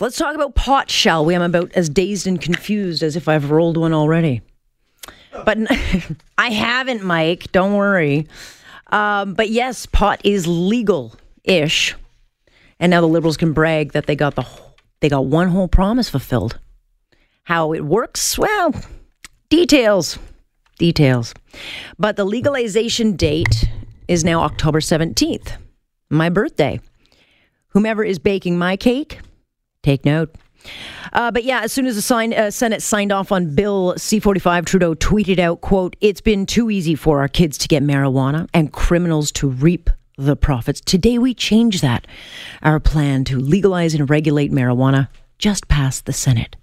Let's talk about pot, shall we? I'm about as dazed and confused as if I've rolled one already. But I haven't, Mike. Don't worry. But yes, pot is legal-ish. And now the Liberals can brag that they got one whole promise fulfilled. How it works? Well, details. But the legalization date is now October 17th, my birthday. Whomever is baking my cake, take note. But yeah, as soon as the Senate signed off on Bill C-45, Trudeau tweeted out, quote, "It's been too easy for our kids to get marijuana and criminals to reap the profits. Today we change that. Our plan to legalize and regulate marijuana just passed the Senate."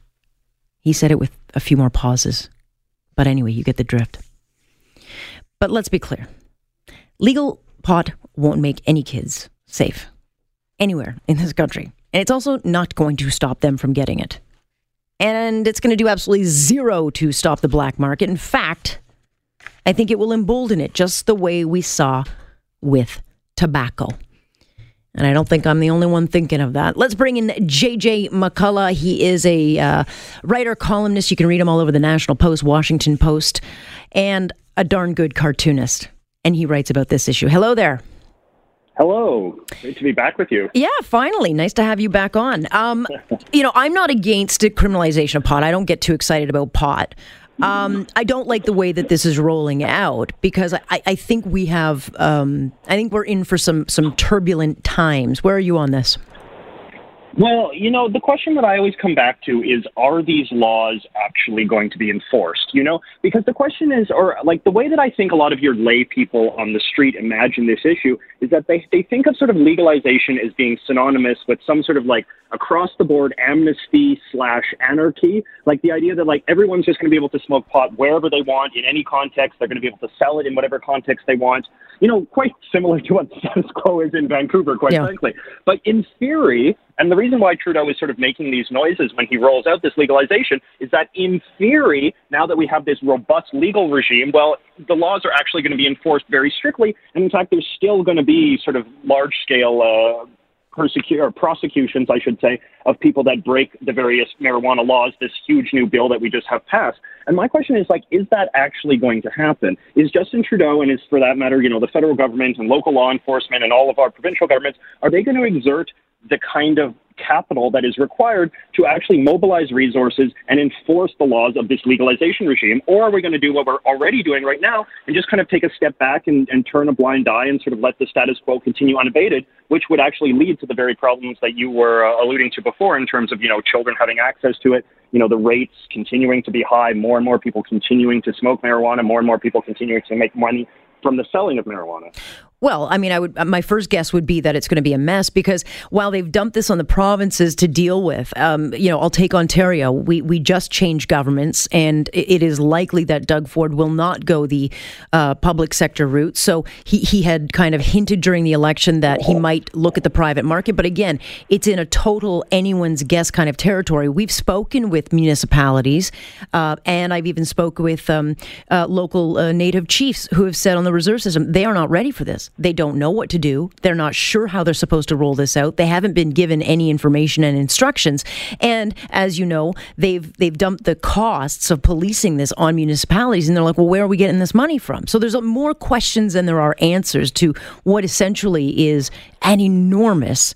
He said it with a few more pauses. But anyway, you get the drift. But let's be clear. Legal pot won't make any kids safe anywhere in this country. And it's also not going to stop them from getting it. And it's going to do absolutely zero to stop the black market. In fact, I think it will embolden it, just the way we saw with tobacco. And I don't think I'm the only one thinking of that. Let's bring in J.J. McCullough. He is a writer, columnist. You can read him all over the National Post, Washington Post, and a darn good cartoonist. And he writes about this issue. Hello there. Hello. Great to be back with you. Yeah, finally. Nice to have you back on. I'm not against criminalization of pot. I don't get too excited about pot. I don't like the way that this is rolling out because I think we have, I think we're in for some turbulent times. Where are you on this? Well, the question that I always come back to is, are these laws actually going to be enforced? Because the question is, the way that I think a lot of your lay people on the street imagine this issue is that they think of sort of legalization as being synonymous with some sort of across the board amnesty / anarchy. Like the idea that everyone's just going to be able to smoke pot wherever they want, in any context. They're going to be able to sell it in whatever context they want. Quite similar to what the status quo is in Vancouver, quite frankly. But in theory, and the reason why Trudeau is sort of making these noises when he rolls out this legalization is that in theory, now that we have this robust legal regime, well, the laws are actually going to be enforced very strictly. And in fact, there's still going to be sort of large scale prosecutions, I should say, of people that break the various marijuana laws, this huge new bill that we just have passed. And my question is, is that actually going to happen? Is Justin Trudeau, and is, for that matter, the federal government and local law enforcement and all of our provincial governments, are they going to exert the kind of capital that is required to actually mobilize resources and enforce the laws of this legalization regime? Or are we going to do what we're already doing right now and just kind of take a step back and turn a blind eye and sort of let the status quo continue unabated, which would actually lead to the very problems that you were alluding to before in terms of, children having access to it, the rates continuing to be high, more and more people continuing to smoke marijuana, more and more people continuing to make money from the selling of marijuana? Well, my first guess would be that it's going to be a mess, because while they've dumped this on the provinces to deal with, I'll take Ontario. We just changed governments, and it is likely that Doug Ford will not go the public sector route. So he had kind of hinted during the election that he might look at the private market. But again, it's in a total anyone's guess kind of territory. We've spoken with municipalities, and I've even spoke with local Native chiefs who have said on the reserve system, they are not ready for this. They don't know what to do. They're not sure how they're supposed to roll this out. They haven't been given any information and instructions. And as you know, they've dumped the costs of policing this on municipalities. And they're like, well, where are we getting this money from? So there's more questions than there are answers to what essentially is an enormous,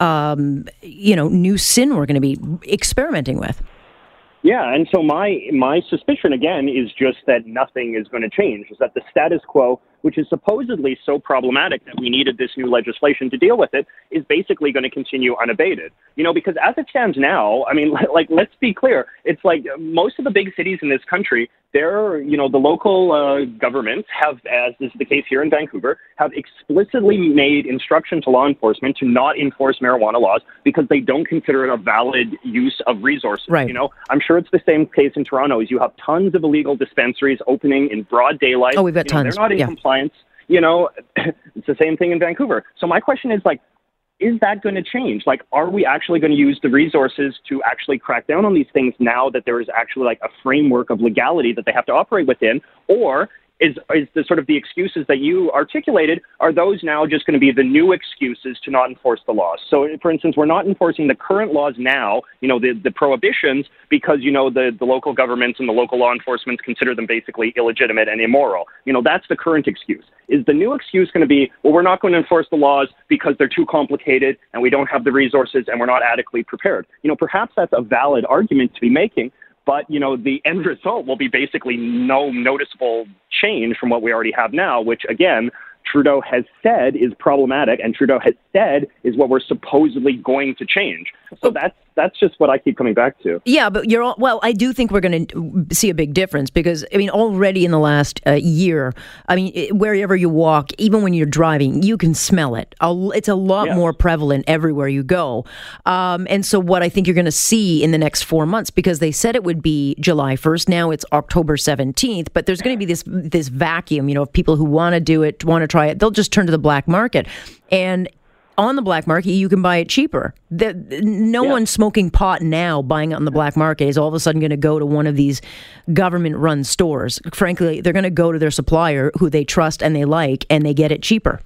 new sin we're going to be experimenting with. Yeah, and so my suspicion, again, is just that nothing is going to change, is that the status quo, which is supposedly so problematic that we needed this new legislation to deal with it, is basically going to continue unabated. Because as it stands now, let's be clear, it's most of the big cities in this country There, the local governments have, as is the case here in Vancouver, have explicitly made instruction to law enforcement to not enforce marijuana laws because they don't consider it a valid use of resources. Right. I'm sure it's the same case in Toronto. You have tons of illegal dispensaries opening in broad daylight. Oh, we've got tons. They're not in compliance. It's the same thing in Vancouver. So my question is, is that going to change? Are we actually going to use the resources to actually crack down on these things now that there is actually a framework of legality that they have to operate within? Or is the sort of the excuses that you articulated, are those now just going to be the new excuses to not enforce the laws? So, for instance, we're not enforcing the current laws now, the prohibitions, because, the local governments and the local law enforcement consider them basically illegitimate and immoral. That's the current excuse. Is the new excuse going to be, well, we're not going to enforce the laws because they're too complicated and we don't have the resources and we're not adequately prepared? Perhaps that's a valid argument to be making. But, the end result will be basically no noticeable change from what we already have now, which, again, Trudeau has said is problematic, and Trudeau has said is what we're supposedly going to change. So that's just what I keep coming back to. Yeah, but I do think we're going to see a big difference because, already in the last year, wherever you walk, even when you're driving, you can smell it. It's a lot more prevalent everywhere you go. And so what I think you're going to see in the next 4 months, because they said it would be July 1st, now it's October 17th, but there's going to be this vacuum, of people who want to do it, want to try it, they'll just turn to the black market. And on the black market, you can buy it cheaper. No one smoking pot now buying it on the black market is all of a sudden going to go to one of these government-run stores. Frankly, they're going to go to their supplier who they trust and they like, and they get it cheaper.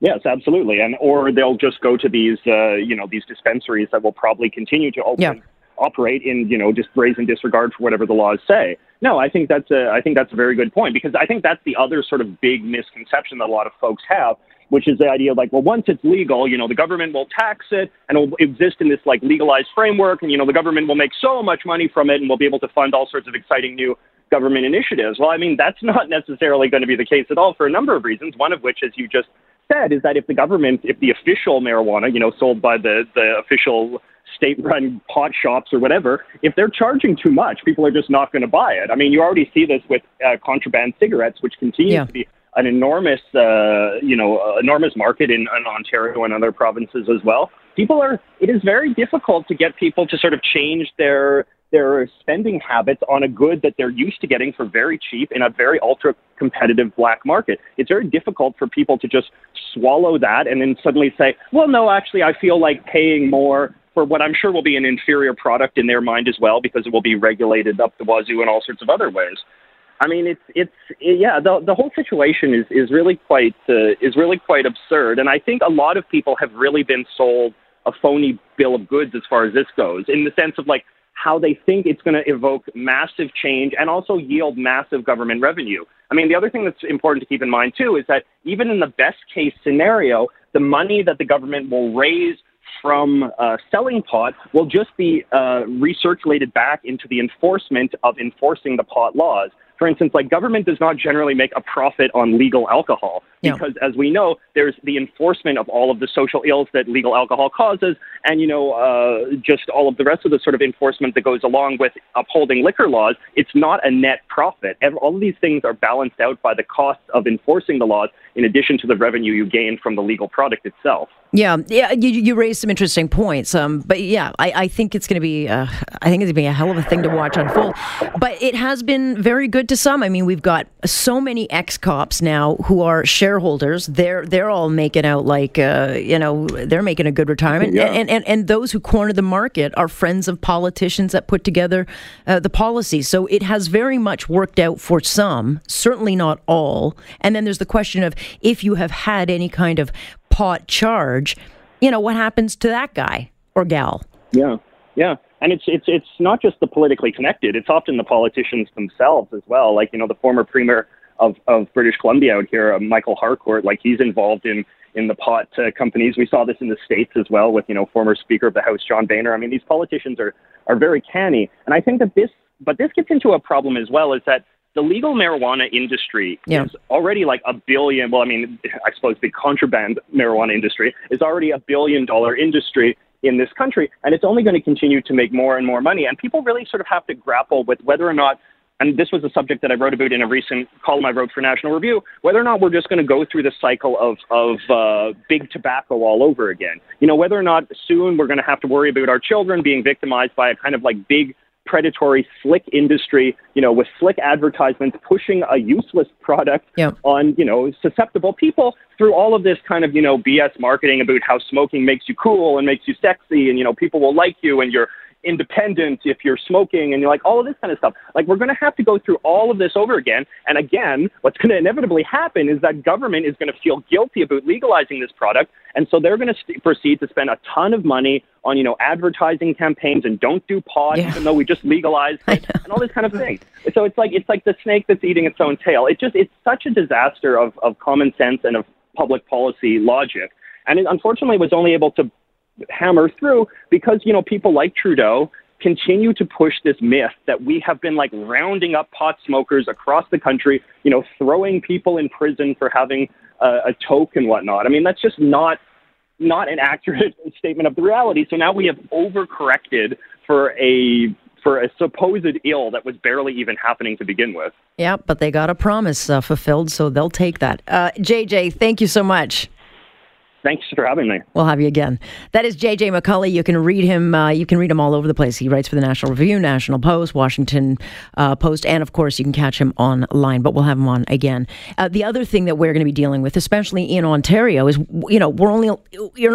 Yes, absolutely. Or they'll just go to these, these dispensaries that will probably continue to operate in, just brazen disregard for whatever the laws say. No, I think that's a very good point, because I think that's the other sort of big misconception that a lot of folks have, which is the idea of once it's legal, the government will tax it and it will exist in this legalized framework. And, the government will make so much money from it and we'll be able to fund all sorts of exciting new government initiatives. Well, that's not necessarily going to be the case at all for a number of reasons, one of which, as you just said, is that if the official marijuana, sold by the official state-run pot shops or whatever, if they're charging too much, people are just not going to buy it. You already see this with contraband cigarettes, which continues to be an enormous, enormous market in Ontario and other provinces as well. It is very difficult to get people to sort of change their spending habits on a good that they're used to getting for very cheap in a very ultra-competitive black market. It's very difficult for people to just swallow that and then suddenly say, well, no, actually, I feel like paying more for what I'm sure will be an inferior product in their mind as well, because it will be regulated up the wazoo in all sorts of other ways. The whole situation is really quite absurd, and I think a lot of people have really been sold a phony bill of goods as far as this goes, in the sense of how they think it's going to evoke massive change and also yield massive government revenue. The other thing that's important to keep in mind too is that even in the best case scenario, the money that the government will raise from selling pot will just be recirculated back into the enforcement of enforcing the pot laws. For instance, government does not generally make a profit on legal alcohol because, as we know, there's the enforcement of all of the social ills that legal alcohol causes and, just all of the rest of the sort of enforcement that goes along with upholding liquor laws. It's not a net profit. All of these things are balanced out by the cost of enforcing the laws in addition to the revenue you gain from the legal product itself. Yeah. You raised some interesting points, but I think it's going to be, a hell of a thing to watch unfold. But it has been very good to some. We've got so many ex-cops now who are shareholders. They're all making out they're making a good retirement. Yeah. And those who corner the market are friends of politicians that put together the policy. So it has very much worked out for some, certainly not all. And then there's the question of if you have had any kind of pot charge, what happens to that guy or gal? Yeah. And it's not just the politically connected, it's often the politicians themselves as well. The former premier of British Columbia out here, Michael Harcourt, he's involved in the pot companies. We saw this in the States as well with, former Speaker of the House, John Boehner. These politicians are very canny. And I think that this gets into a problem as well, is that the legal marijuana industry is already the contraband marijuana industry is already $1 billion industry in this country, and it's only going to continue to make more and more money. And people really sort of have to grapple with whether or not and this was a subject that I wrote about in a recent column I wrote for National Review, whether or not we're just going to go through the cycle of big tobacco all over again. You know, whether or not soon we're going to have to worry about our children being victimized by a kind of like big predatory slick industry, you know, with slick advertisements pushing a useless product on, you know, susceptible people through all of this kind of, you know, BS marketing about how smoking makes you cool and makes you sexy and, you know, people will like you and you're independent if you're smoking and you're like all of this kind of stuff. Like, we're going to have to go through all of this over again. And again, what's going to inevitably happen is that government is going to feel guilty about legalizing this product. And so they're going to proceed to spend a ton of money on, you know, advertising campaigns and don't do pot, even though we just legalized it, and all this kind of thing. So it's like the snake that's eating its own tail. It's such a disaster of common sense and of public policy logic. And it unfortunately was only able to hammer through because, you know, people like Trudeau continue to push this myth that we have been like rounding up pot smokers across the country, you know, throwing people in prison for having a toke and whatnot. I mean, that's just not an accurate statement of the reality. So now we have overcorrected for a supposed ill that was barely even happening to begin with. Yeah, but they got a promise fulfilled, so they'll take that. JJ, thank you so much. Thanks for having me. We'll have you again. That is J.J. McCullough. You can read him. You can read him all over the place. He writes for the National Review, National Post, Washington Post, and of course, you can catch him online. But we'll have him on again. The other thing that we're going to be dealing with, especially in Ontario, is you're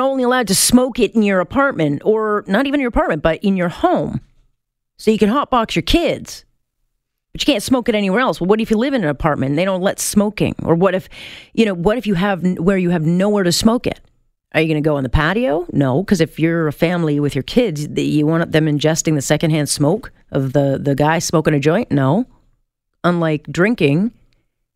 only allowed to smoke it in your apartment, or not even your apartment, but in your home. So you can hotbox your kids, but you can't smoke it anywhere else. Well, what if you live in an apartment and they don't let smoking? Or what if you have where you have nowhere to smoke it? Are you going to go on the patio? No, because if you're a family with your kids, you want them ingesting the secondhand smoke of the guy smoking a joint? No. Unlike drinking,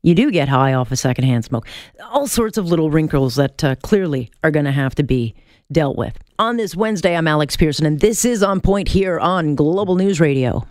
you do get high off of secondhand smoke. All sorts of little wrinkles that clearly are going to have to be dealt with. On this Wednesday, I'm Alex Pearson, and this is On Point here on Global News Radio.